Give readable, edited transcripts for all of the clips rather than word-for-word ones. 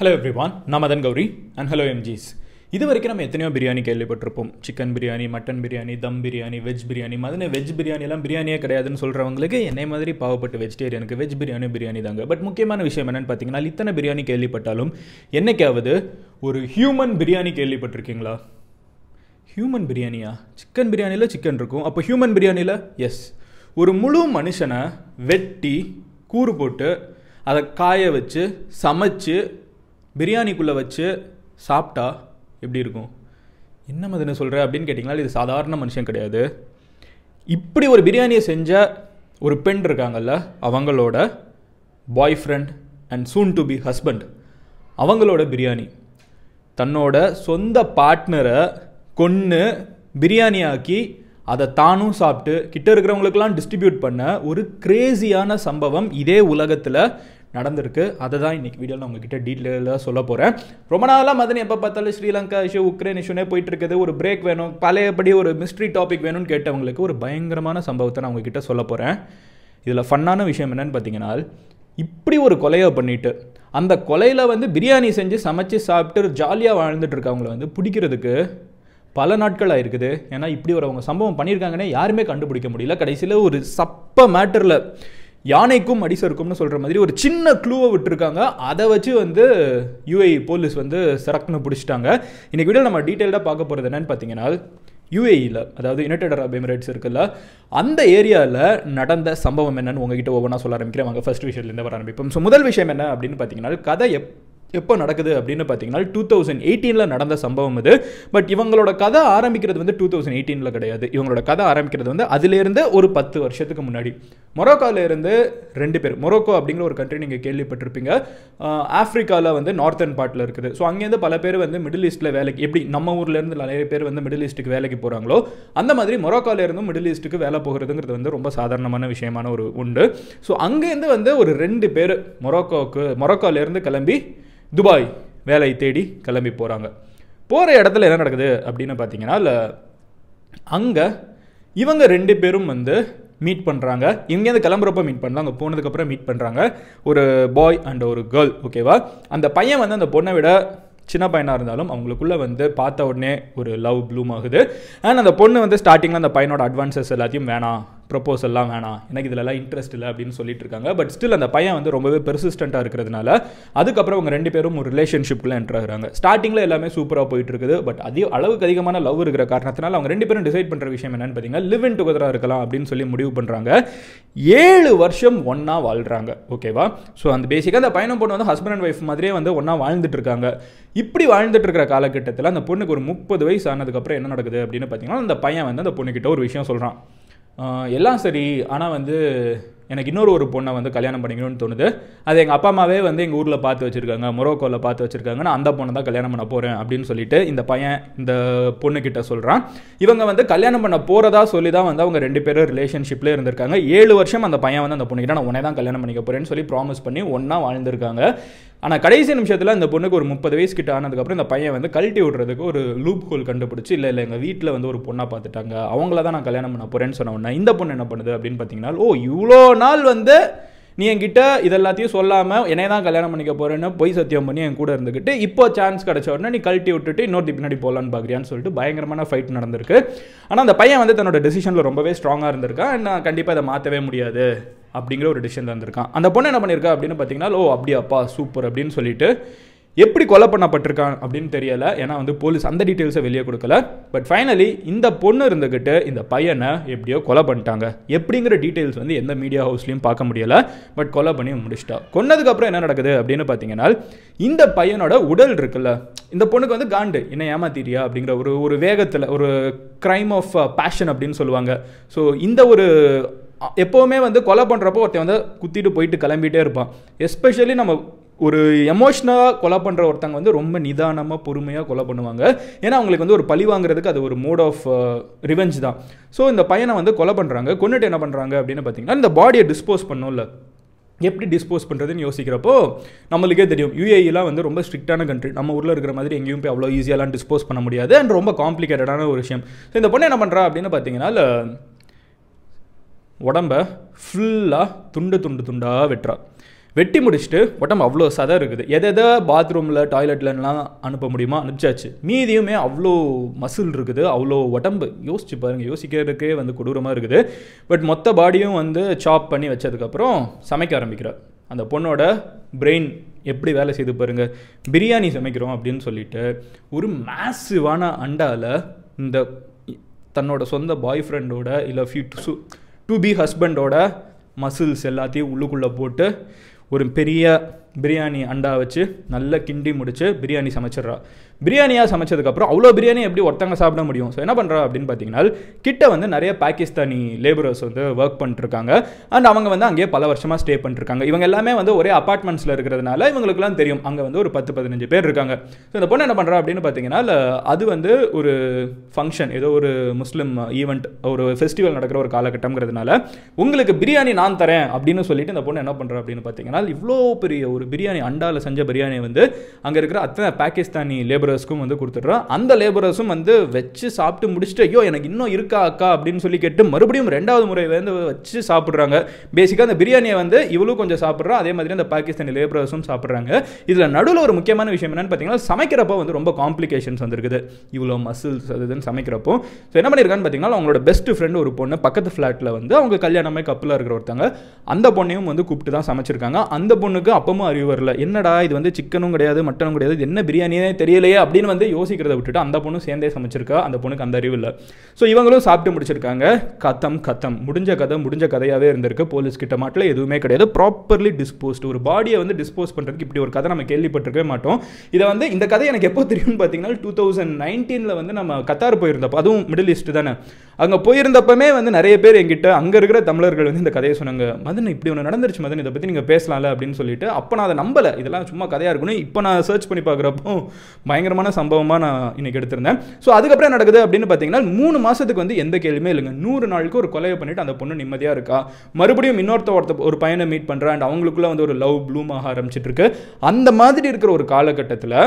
Hello everyone, நான் Madan Gowri and hello எம்ஜிஸ். இது வரைக்கும் நம்ம எத்தனையோ பிரியாணி கேள்விப்பட்டிருப்போம். Chicken biryani, mutton biryani, dum biryani, veg biryani. Madurai veg பிரியாணிலாம் பிரியாணியே கிடையாதுன்னு சொல்கிறவங்களுக்கு, என்னை மாதிரி பாவப்பட்டு வெஜிடேரியனுக்கு வெஜ் பிரியாணி பிரியாணி தாங்க. பட் முக்கியமான விஷயம் என்னென்னு பார்த்தீங்கன்னா, இத்தனை பிரியாணி கேள்விப்பட்டாலும் என்னைக்காவது ஒரு ஹியூமன் பிரியாணி கேள்விப்பட்டிருக்கீங்களா? ஹியூமன் பிரியாணியா? சிக்கன் பிரியாணியில் சிக்கன் இருக்கும், அப்போ ஹியூமன் பிரியாணியில் எஸ், ஒரு முழு மனுஷனை வெட்டி கூறு போட்டு அதை காய வச்சு சமைச்சு பிரியாணிக்குள்ளே வச்சு சாப்பிட்டா எப்படி இருக்கும்? என்ன மதுன்னு சொல்கிற அப்படின்னு கேட்டிங்கன்னா, இது சாதாரண மனுஷன் கிடையாது. இப்படி ஒரு பிரியாணியை செஞ்ச ஒரு பெண் இருக்காங்கல்ல, அவங்களோட boy friend and soon to be husband, அவங்களோட பிரியாணி தன்னோட சொந்த பார்ட்னரை கொன்று பிரியாணி ஆக்கி அதை தானும் சாப்பிட்டு கிட்ட இருக்கிறவங்களுக்கெல்லாம் டிஸ்ட்ரிபியூட் பண்ண ஒரு கிரேஸியான சம்பவம் இதே உலகத்தில் நடந்திருக்கு. அதை தான் இன்றைக்கி வீடியோவில் நான் உங்ககிட்ட டீட்டெயிலாக சொல்ல போகிறேன். ரொம்ப நாளாக மதன் எப்போ பார்த்தாலும் ஸ்ரீலங்கா இஷ்யூ, உக்ரைன் இஷ்யூனே போயிட்டுருக்குது. ஒரு பிரேக் வேணும், பழையபடி ஒரு மிஸ்ட்ரி டாபிக் வேணும்னு கேட்டவங்களுக்கு ஒரு பயங்கரமான சம்பவத்தை நான் உங்ககிட்ட சொல்ல போகிறேன். இதில் ஃபன்னான விஷயம் என்னென்னு பார்த்தீங்கன்னா, இப்படி ஒரு கொலையை பண்ணிவிட்டு அந்த கொலையில் பிரியாணி செஞ்சு சமைச்சு சாப்பிட்டு ஜாலியாக வாழ்ந்துட்டுருக்கவங்களை பிடிக்கிறதுக்கு பல நாட்கள் ஆகிருக்குது. ஏன்னா இப்படி ஒரு அவங்க சம்பவம் பண்ணியிருக்காங்கன்னே யாருமே கண்டுபிடிக்க முடியல. கடைசியில் ஒரு சப்ப மேட்டரில் யானைக்கும் அடிசருக்கும்னு சொல்கிற மாதிரி ஒரு சின்ன க்ளூவை விட்டுருக்காங்க. அதை வச்சு யுஏஇ போலீஸ் சிறக்குன்னு பிடிச்சிட்டாங்க. இன்றைக்கி வீடியோ நம்ம டீட்டெயில்டாக பார்க்க போகிறது என்னென்னு பார்த்தீங்கன்னா, யுஏஇயில், அதாவது யுனைடெட் அரப் எமிரேட்ஸ் இருக்குல்ல, அந்த ஏரியாவில் நடந்த சம்பவம் என்னென்னு உங்ககிட்ட ஒவ்வொன்றா சொல்ல ஆரம்பிக்கிறேன். அவங்க ஃபஸ்ட் விஷயத்துலேருந்து வர ஆரம்பிப்போம். ஸோ முதல் விஷயம் என்ன அப்படின்னு பார்த்தீங்கன்னா, கதை எப்போ நடக்குது அப்படின்னு பார்த்தீங்கன்னா 2018 நடந்த சம்பவம் இது. பட் இவங்களோட கதை ஆரம்பிக்கிறது 2018 கிடையாது. இவங்களோட கதை ஆரம்பிக்கிறது அதிலிருந்து ஒரு 10 வருஷத்துக்கு முன்னாடி. மொரோக்காவிலேருந்து 2 பேர். மொரோக்கோ அப்படிங்கிற ஒரு கண்ட்ரி நீங்கள் கேள்விப்பட்டிருப்பீங்க, ஆஃப்ரிக்காவில் நார்த்தர்ன் பார்ட்டில் இருக்குது. ஸோ அங்கேருந்து பல பேர் மிடில் ஈஸ்ட்டில் வேலைக்கு, எப்படி நம்ம ஊர்லேருந்து நிறைய பேர் மிடில் ஈஸ்ட்டுக்கு வேலைக்கு போகிறாங்களோ அந்த மாதிரி மொரோக்காவிலேருந்து மிடில் ஈஸ்ட்டுக்கு வேலை போகிறதுங்கிறது ரொம்ப சாதாரணமான விஷயமான ஒரு உண்டு. ஸோ அங்கேருந்து ஒரு 2 பேர் மொரோக்காவிலேருந்து கிளம்பி துபாய் வேலை தேடி கிளம்பி போகிறாங்க. போகிற இடத்துல என்ன நடக்குது அப்படின்னு பார்த்தீங்கன்னா, அங்கே இவங்க 2 பேரும் மீட் பண்ணுறாங்க. இங்கேருந்து கிளம்புறப்ப மீட் பண்ணலாம், அங்கே போனதுக்கப்புறம் மீட் பண்ணுறாங்க. ஒரு பாய் அண்ட் ஒரு கேர்ள், ஓகேவா? அந்த பையன் அந்த பொண்ணை விட சின்ன பையனாக இருந்தாலும் அவங்களுக்குள்ளே பார்த்த உடனே ஒரு லவ் ப்ளூம் ஆகுது. அண்ட் அந்த பொண்ணு ஸ்டார்டிங்கில் அந்த பையனோட அட்வான்ஸஸ் எல்லாத்தையும் வேணாம், ப்ரப்போசல்லாம் வேணாம், எனக்கு இதிலெல்லாம் இன்ட்ரெஸ்ட் இல்லை அப்படின்னு சொல்லிட்டு இருக்காங்க. பட் ஸ்டில் அந்த பையன் ரொம்பவே பெர்சிஸ்டண்ட்டாக இருக்கிறதுனால அதுக்கப்புறம் அவங்க 2 பேரும் ஒரு ரிலேஷன்ஷிப்பில் என்டர் ஆகுறாங்க. ஸ்டார்டிங்கில் எல்லாமே சூப்பராக போயிட்டு இருக்குது. பட் அளவுக்கு அதிகமான லவ் இருக்கிற காரணத்தினால அவங்க 2 பேரும் டிசைட் பண்ணுற விஷயம் என்னென்னு பார்த்தீங்கன்னா, லிவ் இன் டுகெதராக இருக்கலாம் அப்படின்னு சொல்லி முடிவு பண்ணுறாங்க. 7 வருஷம் ஒன்றா வாழ்கிறாங்க, ஓகேவா? ஸோ அந்த பேசிக்காக அந்த பையனும் பொண்ணு ஹஸ்பண்ட் அண்ட் ஒய்ஃப் மாதிரியே ஒன்றா வாழ்ந்துட்டு இருக்காங்க. இப்படி வாழ்ந்துட்டு இருக்கிற காலகட்டத்தில் அந்த பொண்ணுக்கு ஒரு 30 வயசு ஆனதுக்கப்புறம் என்ன நடக்குது அப்படின்னு பார்த்தீங்கன்னா, அந்த பையன் அந்த பொண்ணுக்கிட்ட ஒரு விஷயம் சொல்கிறான். எல்லாம் சரி, ஆனால் எனக்கு இன்னொரு பொண்ணை கல்யாணம் பண்ணிக்கணும்னு தோணுது. அது எங்கள் அப்பா அம்மாவே எங்கள் ஊரில் பார்த்து வச்சுருக்காங்க, மொரோக்கோவில் பார்த்து வச்சுருக்காங்க. நான் அந்த பொண்ணை தான் கல்யாணம் பண்ண போகிறேன் அப்படின்னு சொல்லிட்டு இந்த பையன் இந்த பொண்ணுக்கிட்ட சொல்கிறான். இவங்க கல்யாணம் பண்ண போகிறதா சொல்லி தான் அவங்க 2 பேரும் ரிலேஷன்ஷிப்லேயே இருந்திருக்காங்க. 7 வருஷம் அந்த பையன் அந்த பொண்ணுக்கிட்ட நான் உடனே தான் கல்யாணம் பண்ணிக்க போகிறேன்னு சொல்லி ப்ராமிஸ் பண்ணி ஒன்றா வாழ்ந்துருக்காங்க. ஆனால் கடைசி நிமிஷத்தில் அந்த பொண்ணுக்கு ஒரு 30 வயசு கிட்ட ஆனதுக்கப்புறம் இந்த பையன் கழட்டி விடுறதுக்கு ஒரு லூப் ஹோல் கண்டுபிடிச்சி, இல்லை எங்கள் வீட்டில் ஒரு பொண்ணாக பார்த்துட்டாங்க, அவங்கள தான் நான் கல்யாணம் பண்ண போகிறேன்னு சொன்ன உடனே இந்த பொண்ணு என்ன பண்ணுது அப்படின்னு பார்த்தீங்கன்னா, ஓ இவ்வளோ நாள் நீ என்கிட்ட இதெல்லாத்தையும் சொல்லாமல் என்னை தான் கல்யாணம் பண்ணிக்க போகிறேன்னு பொய் சத்தியம் பண்ணி என் கூட இருந்துக்கிட்டு இப்போ சான்ஸ் கிடச்ச உடனே நீ கழட்டி விட்டுட்டு இன்னொரு பின்னாடி போகலான்னு பார்க்குறியான்னு சொல்லிட்டு பயங்கரமான ஃபைட் நடந்திருக்கு. ஆனால் அந்த பையன் தன்னோட டெசிஷனில் ரொம்பவே ஸ்ட்ராங்காக இருந்திருக்கான். நான் கண்டிப்பாக அதை மாற்றவே முடியாது அப்படிங்கிற ஒரு டிசிஷன் தந்திருக்கான். அந்த பொண்ணு என்ன பண்ணியிருக்கா அப்படின்னு பார்த்தீங்கன்னா, ஓ அப்படியாப்பா சூப்பர் அப்படின்னு சொல்லிட்டு, எப்படி கொலை பண்ணப்பட்டிருக்கான் அப்படின்னு தெரியலை. ஏன்னா போலீஸ் அந்த டீட்டெயில்ஸை வெளியே கொடுக்கல. பட் ஃபைனலி இந்த பொண்ணு இருந்துக்கிட்டு இந்த பையனை எப்படியோ கொலை பண்ணிட்டாங்க. எப்படிங்கிற டீட்டெயில்ஸ் எந்த மீடியா ஹவுஸ்லையும் பார்க்க முடியலை. பட் கொலை பண்ணி முடிச்சிட்டா. கொன்னதுக்கப்புறம் என்ன நடக்குது அப்படின்னு பார்த்தீங்கன்னா, இந்த பையனோட உடல் இருக்குல்ல, இந்த பொண்ணுக்கு காண்டு என்ன ஏமாத்திரியா அப்படிங்கிற ஒரு வேகத்தில், ஒரு கிரைம் ஆஃப் பேஷன் அப்படின்னு சொல்லுவாங்க. ஸோ இந்த ஒரு எப்போவுமே கொலை பண்ணுறப்போ ஒருத்தன் குத்திட்டு போயிட்டு கிளம்பிகிட்டே இருப்பான். எஸ்பெஷலி நம்ம ஒரு எமோஷ்னலாக கொலை பண்ணுற ஒருத்தங்க ரொம்ப நிதானமாக பொறுமையாக கொலை பண்ணுவாங்க. ஏன்னா அவங்களுக்கு ஒரு பழி வாங்குறதுக்கு அது ஒரு மோட் ஆஃப் ரிவெஞ்ச் தான். ஸோ இந்த பையனை கொலை பண்ணுறாங்க. கொண்டுட்டு என்ன பண்ணுறாங்க அப்படின்னு பார்த்தீங்கன்னா, இந்த பாடியை டிஸ்போஸ் பண்ணோம்ல, எப்படி டிஸ்போஸ் பண்ணுறதுன்னு யோசிக்கிறப்போ நம்மளுக்கே தெரியும், யுஏஇலாம் ரொம்ப ஸ்ட்ரிக்டான கண்ட்ரி. நம்ம ஊரில் இருக்கிற மாதிரி எங்கேயும் போய் அவ்வளோ ஈஸியாலாம் டிஸ்போஸ் பண்ண முடியாது. அண்ட் ரொம்ப காம்ப்ளிகேட்டடான ஒரு விஷயம். ஸோ இந்த பொண்ணு என்ன பண்ணுறா அப்படின்னு பார்த்தீங்கன்னா, உடம்பை ஃபுல்லாக துண்டு துண்டாக வெட்டுறா. வெட்டி முடிச்சுட்டு உடம்பு அவ்வளோ சதை இருக்குது, எதை பாத்ரூமில் டாய்லெட்லலாம் அனுப்ப முடியுமா அனுப்பிச்சாச்சு, மீதியுமே அவ்வளோ மசில் இருக்குது, அவ்வளோ உடம்பு. யோசிச்சு பாருங்கள், யோசிக்கிறதுக்கே வந்து கொடூரமாக இருக்குது. பட் மொத்த பாடியும் வந்து சாப் பண்ணி வச்சதுக்கப்புறம் சமைக்க ஆரம்பிக்கிறார். அந்த பொண்ணோட பிரெயின் எப்படி வேலை செய்து பாருங்கள். பிரியாணி சமைக்கிறோம் அப்படின்னு சொல்லிட்டு ஒரு மேசிவான அண்டாவில் இந்த தன்னோட சொந்த பாய் ஃப்ரெண்டோட இல்லை டு பி ஹஸ்பண்டோட மசில்ஸ் எல்லாத்தையும் உள்ளுக்குள்ளே போட்டு ஒரு பெரிய பிரியாணி அண்டா வச்சு நல்லா கிண்டி முடிச்சு பிரியாணி சமைச்சிட்றா. பிரியாணியாக சமைச்சதுக்கப்புறம் அவ்வளோ பிரியாணி எப்படி ஒருத்தங்க சாப்பிட முடியும்? ஸோ என்ன பண்ணுறா அப்படின்னு பார்த்தீங்கன்னா, கிட்ட வந்து நிறைய பாகிஸ்தானி லேபரர்ஸ் வந்து ஒர்க் பண்ணிட்டுருக்காங்க. அண்ட் அவங்க வந்து அங்கேயே பல வருஷமாக ஸ்டே பண்ணிட்டுருக்காங்க. இவங்க எல்லாமே வந்து ஒரே அப்பார்ட்மெண்ட்ஸில் இருக்கிறதுனால இவங்களுக்குலாம் தெரியும் அங்கே வந்து ஒரு 10-15 பேர் இருக்காங்க. ஸோ இந்த பொண்ணு என்ன பண்ணுறா அப்படின்னு பார்த்தீங்கன்னா, அது வந்து ஒரு ஃபங்க்ஷன், ஏதோ ஒரு முஸ்லீம் ஈவெண்ட், ஒரு ஃபெஸ்டிவல் நடக்கிற ஒரு காலகட்டம்ங்கிறதுனால உங்களுக்கு பிரியாணி நான் தரேன் அப்படின்னு சொல்லிட்டு இந்த பொண்ணு என்ன பண்ணுறா அப்படின்னு பார்த்தீங்கன்னா, இவ்வளோ பெரிய ஒரு பிரியாணி அண்டாவில் செஞ்ச பிரியாணி வந்து அங்கே இருக்கிற அத்தனை பாகிஸ்தானி லேபரர்ஸ்க்கும் வந்து கொடுத்துட்றோம். அந்த லேபரர்ஸும் வந்து வச்சு சாப்பிட்டு முடிச்சுட்டு, ஐயோ எனக்கு இன்னும் இருக்கா அக்கா அப்படின்னு சொல்லி கேட்டு மறுபடியும் ரெண்டாவது முறை வந்து வச்சு சாப்பிட்றாங்க. பேசிக்காக அந்த பிரியாணியை வந்து இவ்வளவு கொஞ்சம் சாப்பிட்றோம், அதே மாதிரி அந்த பாகிஸ்தானி லேபரர்ஸும் சாப்பிட்றாங்க. இதில் நடுவில் ஒரு முக்கியமான விஷயம் என்னென்னு பார்த்தீங்கன்னா, சமைக்கிறப்போ வந்து ரொம்ப காம்ப்ளிகேஷன்ஸ் வந்துருக்குது, இவ்வளோ மசில்ஸ் அதுன்னு சமைக்கிறப்போ. ஸோ என்ன பண்ணியிருக்கான்னு பார்த்தீங்கன்னா, அவங்களோட பெஸ்ட் ஃப்ரெண்டு ஒரு பொண்ணு பக்கத்து ஃப்ளாட்டில் வந்து அவங்க கல்யாணமே கப்பலாக இருக்கிற ஒருத்தங்க, அந்த பொண்ணையும் வந்து கூப்பிட்டு தான் சமைச்சிருக்காங்க. அந்த பொண்ணுக்கு அப்பவும் அறிவு வரல, என்னடா இது வந்து சிக்கனும் கிடையாது மட்டனும் கிடையாது, என்ன பிரியாணியே தெரியலையே அப்படின்னு வந்து யோசிக்கிறத விட்டுட்டு அந்த பொண்ணு சேர்ந்தே சமைச்சிருக்கா, அந்த பொண்ணுக்கு அந்த அறிவு இல்லை. ஸோ இவங்களும் சாப்பிட்டு முடிச்சிருக்காங்க. கதம் முடிஞ்ச கதையாகவே இருந்திருக்கு. போலீஸ் கிட்ட மாட்டில் எதுவுமே கிடையாது. ப்ராப்பர்லி டிஸ்போஸ்டு, ஒரு பாடியை வந்து டிஸ்போஸ் பண்ணுறதுக்கு இப்படி ஒரு கதை நம்ம கேள்விப்பட்டிருக்கவே மாட்டோம். இதை வந்து இந்த கதை எனக்கு எப்போ தெரியும்னு பார்த்தீங்கன்னா, 2019 வந்து நம்ம கத்தார் போயிருந்தப்போ, அதுவும் மிடில் ஈஸ்ட் தானே, அங்கே போயிருந்தப்பமே வந்து நிறைய பேர் எங்கிட்ட அங்கே இருக்கிற தமிழர்கள் வந்து இந்த கதையை சொன்னாங்க, மதன் இப்படி ஒன்று நடந்துருச்சு மதன், இதை பற்றி நீங்கள் பேசலாம்ல அப்படின்னு சொல்லிட்டு. அப்போ நான் அதை நம்பலை, இதெல்லாம் சும்மா கதையாக இருக்குன்னு. இப்போ நான் சர்ச் பண்ணி பார்க்குறப்போ பயங்கரமான சம்பவமாக நான் இன்றைக்கி எடுத்திருந்தேன். ஸோ அதுக்கப்புறம் நடக்குது அப்படின்னு பார்த்தீங்கன்னா, 3 மாதத்துக்கு வந்து எந்த கேள்வியுமே இல்லைங்க. 100 நாளுக்கு ஒரு கொலையை பண்ணிவிட்டு அந்த பொண்ணு நிம்மதியாக இருக்கா. மறுபடியும் இன்னொருத்த ஒரு பையனை மீட் பண்ணுறா. அண்ட் அவங்களுக்குள்ளே வந்து ஒரு லவ் ப்ளூம் ஆக ஆரம்பிச்சிட்டு இருக்கு. அந்த மாதிரி இருக்கிற ஒரு காலகட்டத்தில்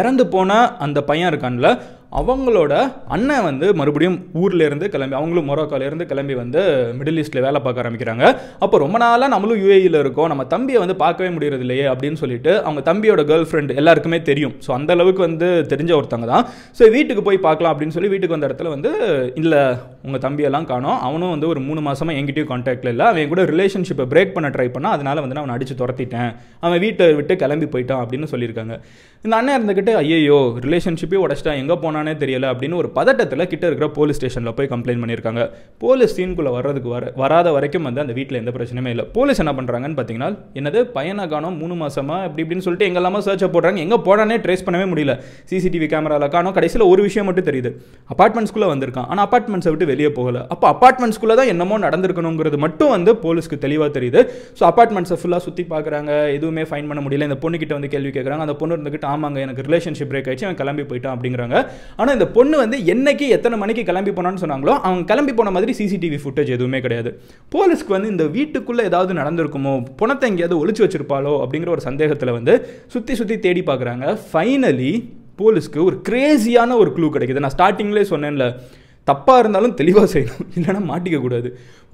இறந்து போன அந்த பையன் இருக்கான்ல, அவங்களோட அண்ணன் வந்து மறுபடியும் ஊர்லேருந்து கிளம்பி, அவங்களும் மொரோக்கோலேருந்து கிளம்பி வந்து மிடில் ஈஸ்ட்டில் வேலை பார்க்க ஆரம்பிக்கிறாங்க. அப்போ ரொம்ப நாளாக நம்மளும் யுஏஇயில் இருக்கோம், நம்ம தம்பியை வந்து பார்க்கவே முடியறது இல்லையே அப்படின்னு சொல்லிட்டு அவங்க தம்பியோட கேர்ள் ஃப்ரெண்ட் எல்லாருக்குமே தெரியும். ஸோ அந்தளவுக்கு வந்து தெரிஞ்ச ஒருத்தங்க தான். ஸோ வீட்டுக்கு போய் பார்க்கலாம் அப்படின்னு சொல்லி வீட்டுக்கு வந்த இடத்துல வந்து, இல்லை உங்கள் தம்பியெல்லாம் காணோம், அவனும் வந்து ஒரு 3 மாதமாக என்கிட்டயும் கான்டாக்டில் இல்லை, அவன் கூட ரிலேஷன்ஷிப்பை பிரேக் பண்ண ட்ரை பண்ணால் அதனால் வந்து நான் அவனை அடித்து துரத்திட்டேன், அவன் வீட்டை விட்டு கிளம்பி போயிட்டான் அப்படின்னு சொல்லியிருக்காங்க. இந்த அண்ணன் இருந்துக்கிட்டு, ஐயோ ரிலேஷன்ஷிப்பையும் உடச்சிட்டான், எங்கே போனான் தெரியல அப்படின்னு ஒரு பதட்டத்தில் கிட்ட இருக்கிற போலீஸ் ஸ்டேஷன்ல போய் கம்ப்ளைண்ட் பண்ணியிருக்காங்க. போலீஸ் சீனுக்குள்ள வர்றதுக்கு வராத வரைக்கும் வந்து அந்த வீட்டில் எந்த பிரச்சனையுமே இல்லை. போலீஸ் என்ன பண்ணுறாங்கன்னு பார்த்தீங்கன்னா, என்னது பையனை காணோம் 3 மாசமா இப்படி இப்படின்னு சொல்லிட்டு எங்கெல்லாம சர்ச்சை போடுறாங்க, எங்கே போனானே ட்ரேஸ் பண்ணவே முடியல. சிசிடிவி கேமராவில் காணோம். கடைசியில் ஒரு விஷயம் மட்டும் தெரியுது, அப்பார்ட்மெண்ட்ஸ்குள்ளே வந்திருக்கான், ஆனால் அப்பார்ட்மெண்ட்ஸை விட்டு வெளியே போகலை. அப்போ அப்பார்ட்மெண்ட்ஸ்குள்ளே தான் என்னமோ நடந்திருக்கணுங்கிறது மட்டும் வந்து போலீஸ்க்கு தெளிவாக தெரியுது. ஸோ அப்பார்ட்மெண்ட்ஸை ஃபுல்லாக சுற்றி பார்க்குறாங்க, எதுவுமே ஃபைண்ட் பண்ண முடியல. இந்த பொண்ணுகிட்ட வந்து கேள்வி கேட்குறாங்க. அந்த பொண்ணு இருந்துக்கிட்டு, ஆமாங்க எனக்கு ரிலேஷன்ஷிப் பிரேக் ஆயிடுச்சு, அவன் கிளம்பி போயிட்டான் அப்படிங்கிறாங்க. ஆனால் இந்த பொண்ணு வந்து என்னைக்கு எத்தனை மணிக்கு கிளம்பி போனான்னு சொன்னாங்களோ அவங்க கிளம்பி போன மாதிரி சிசிடிவி ஃபுட்டேஜ் எதுவுமே கிடையாது. போலீஸ்க்கு வந்து இந்த வீட்டுக்குள்ளே ஏதாவது நடந்திருக்குமோ, பணத்தை எங்கேயாவது ஒழிச்சு வச்சிருப்பாளோ அப்படிங்கிற ஒரு சந்தேகத்தில் வந்து சுற்றி தேடி பார்க்குறாங்க. ஃபைனலி போலீஸ்க்கு ஒரு கிரேசியான ஒரு க்ளூ கிடைக்குது. நான் ஸ்டார்டிங்லேயே சொன்னேன்ல, தப்பாக இருந்தாலும் தெளிவாக செய்யணும், இல்லைன்னா மாட்டிக்கக்கூடாது.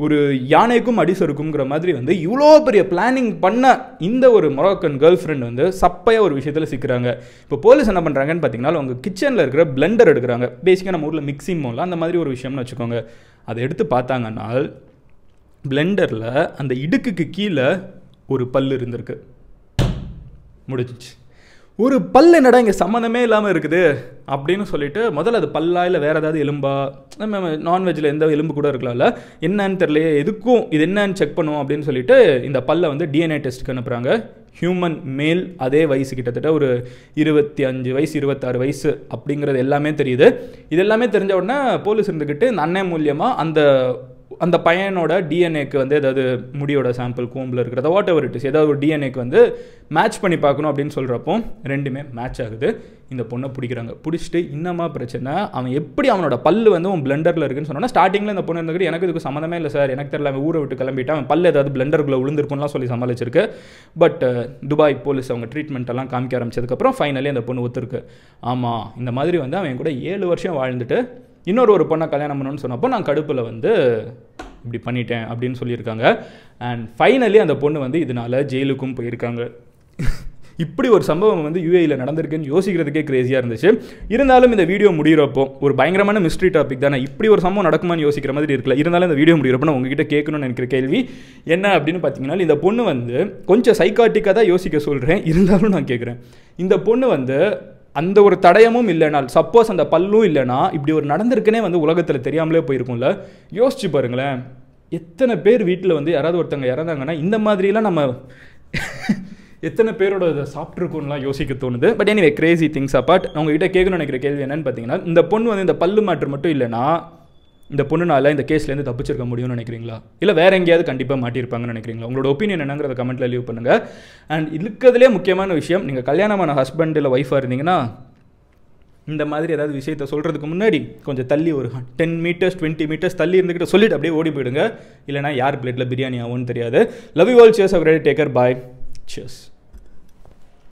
ஒரு யானைக்கும் அடிசருக்குங்கிற மாதிரி வந்து இவ்வளோ பெரிய பிளானிங் பண்ண இந்த ஒரு மொரோக்கன் கேர்ள் ஃப்ரெண்ட் வந்து சப்பையாக ஒரு விஷயத்தில் சிக்கிறாங்க. இப்போ போலீஸ் என்ன பண்ணுறாங்கன்னு பார்த்தீங்கன்னா, அவங்க கிச்சனில் இருக்கிற பிளெண்டர் எடுக்கிறாங்க. பேசிக்காக நம்ம ஊரில் மிக்ஸி மோல் அந்த மாதிரி ஒரு விஷயம்னு வச்சுக்கோங்க. அதை எடுத்து பார்த்தாங்கன்னா பிளெண்டரில் அந்த இடுக்குக்கு கீழே ஒரு பல் இருந்திருக்கு. முடிஞ்சிச்சு. ஒரு பல் என்னடா இங்கே சம்மந்தமே இல்லாமல் இருக்குது அப்படின்னு சொல்லிட்டு முதல்ல அது பல்லா இல்லை வேறு ஏதாவது எலும்பா, நம்ம நான்வெஜ்ஜில் எந்த எலும்பு கூட இருக்கலாம்ல, என்னன்னு தெரியலையே, எதுக்கும் இது என்னன்னு செக் பண்ணுவோம் அப்படின்னு சொல்லிட்டு இந்த பல்லை வந்து டிஎன்ஏ டெஸ்ட்டுக்கு அனுப்புகிறாங்க. ஹியூமன் மேல், அதே வயசு, கிட்டத்தட்ட ஒரு 25 வயசு 26 வயசு அப்படிங்கிறது எல்லாமே தெரியுது. இது எல்லாமே தெரிஞ்ச உடனே போலீஸ் இருந்துக்கிட்டு இந்த அண்ணன் மூலியமாக அந்த பையனோட டிஎன்ஏக்கு வந்து ஏதாவது முடியோட சாம்பிள், கோம்பில் இருக்கிறத, வாட் எவர் இட் இஸ், ஏதாவது ஒரு டிஎன்ஏக்கு வந்து மேட்ச் பண்ணி பார்க்கணும் அப்படின்னு சொல்கிறப்போ ரெண்டுமே மேட்ச் ஆகுது. இந்த பொண்ணை பிடிக்கிறாங்க. பிடிச்சிட்டு இன்னமா பிரச்சனை, அவன் எப்படி அவனோட பல் வந்து உன் பிளண்டரில் இருக்குன்னு சொன்னோன்னா, ஸ்டார்டிங்கில் இந்த பொண்ணு இருந்துக்கிட்டு எனக்கு இதுக்கு சம்மந்தமே இல்லை சார், எனக்கு தெரியல, அவன் ஊரை விட்டு கிளம்பிட்டு அவன் பல் ஏதாவது பிளண்டருக்குள்ளே விழுந்திருக்கும்லாம் சொல்லி சமாளிச்சிருக்கு. பட் துபாய் போலீஸ் அவங்க ட்ரீட்மெண்ட்டெல்லாம் காமிக்க ஆரம்பிச்சதுக்கப்புறம் ஃபைனலி அந்த பொண்ணு ஒத்துருக்கு. ஆமாம், இந்த மாதிரி வந்து அவன் கூட 7 வருஷம் வாழ்ந்துட்டு இன்னொரு பொண்ணை கல்யாணம் பண்ணணும்னு சொன்னப்போ நான் கடுப்பில் வந்து இப்படி பண்ணிட்டேன் அப்படின்னு சொல்லியிருக்காங்க. அண்ட் ஃபைனலி அந்த பொண்ணு வந்து இதனால ஜெயிலுக்கும் போயிருக்காங்க. இப்படி ஒரு சம்பவம் வந்து யுஏஇயில் நடந்திருக்குன்னு யோசிக்கிறதுக்கே கிரேசியாக இருந்துச்சு. இருந்தாலும் இந்த வீடியோ முடிகிறப்போ ஒரு பயங்கரமான மிஸ்ட்ரி டாபிக் தானே, இப்படி ஒரு சம்பவம் நடக்குமான்னு யோசிக்கிற மாதிரி இருக்கல. இருந்தாலும் இந்த வீடியோ முடிகிறப்போ நான் உங்ககிட்ட கேட்கணும்னு நினைக்கிற கேள்வி என்ன அப்படின்னு பார்த்தீங்கன்னா, இந்த பொண்ணு வந்து கொஞ்சம் சைக்காட்டிக்காக தான் யோசிக்க சொல்கிறேன், இருந்தாலும் நான் கேட்குறேன். இந்த பொண்ணு வந்து அந்த ஒரு தடயமும் இல்லைனா, சப்போஸ் அந்த பல்லும் இல்லைனா, இப்படி ஒரு நடந்திருக்குன்னே வந்து உலகத்தில் தெரியாமலே போயிருக்கும்ல. யோசிச்சு பாருங்களேன், எத்தனை பேர் வீட்டில் வந்து யாராவது ஒருத்தங்க இறந்தாங்கன்னா இந்த மாதிரிலாம் நம்ம எத்தனை பேரோட இதை சாப்பிட்ருக்கோம்லாம் யோசிக்க தோணுது. But anyway, crazy things apart, நான் உங்ககிட்ட கேட்கணும்னு நினைக்கிற கேள்வி என்னென்னு பார்த்தீங்கன்னா, இந்த பொண்ணு வந்து இந்த பல்லு மேட்டர் மட்டும் இல்லைனா இந்த பொண்ணுனால இந்த கேஸ்லேருந்து தப்பிச்சிருக்க முடியும்னு நினைக்கிறீங்களா, இல்லை வேறு எங்கேயாவது கண்டிப்பாக மாட்டியிருப்பாங்கன்னு நினைக்கிறீங்களா? உங்களோட ஒப்பீனியன் என்னங்கிறத கமெண்ட்டில் லீவ் பண்ணுங்கள். அண்ட் இருக்கிறதுலே முக்கியமான விஷயம், நீங்கள் கல்யாணமான ஹஸ்பண்ட் இல்லை ஒய்ஃபாக இருந்தீங்கன்னா இந்த மாதிரி ஏதாவது விஷயத்த சொல்கிறதுக்கு முன்னாடி கொஞ்சம் தள்ளி ஒரு 10 மீட்டர்ஸ் 20 மீட்டர்ஸ் தள்ளி இருந்துக்கிட்டு சொல்லிட்டு அப்படியே ஓடி போயிடுங்க. இல்லைனா யார் பிளேட்டில் பிரியாணி ஆகும்னு தெரியாது. Love you all, cheers. Take care bye, cheers.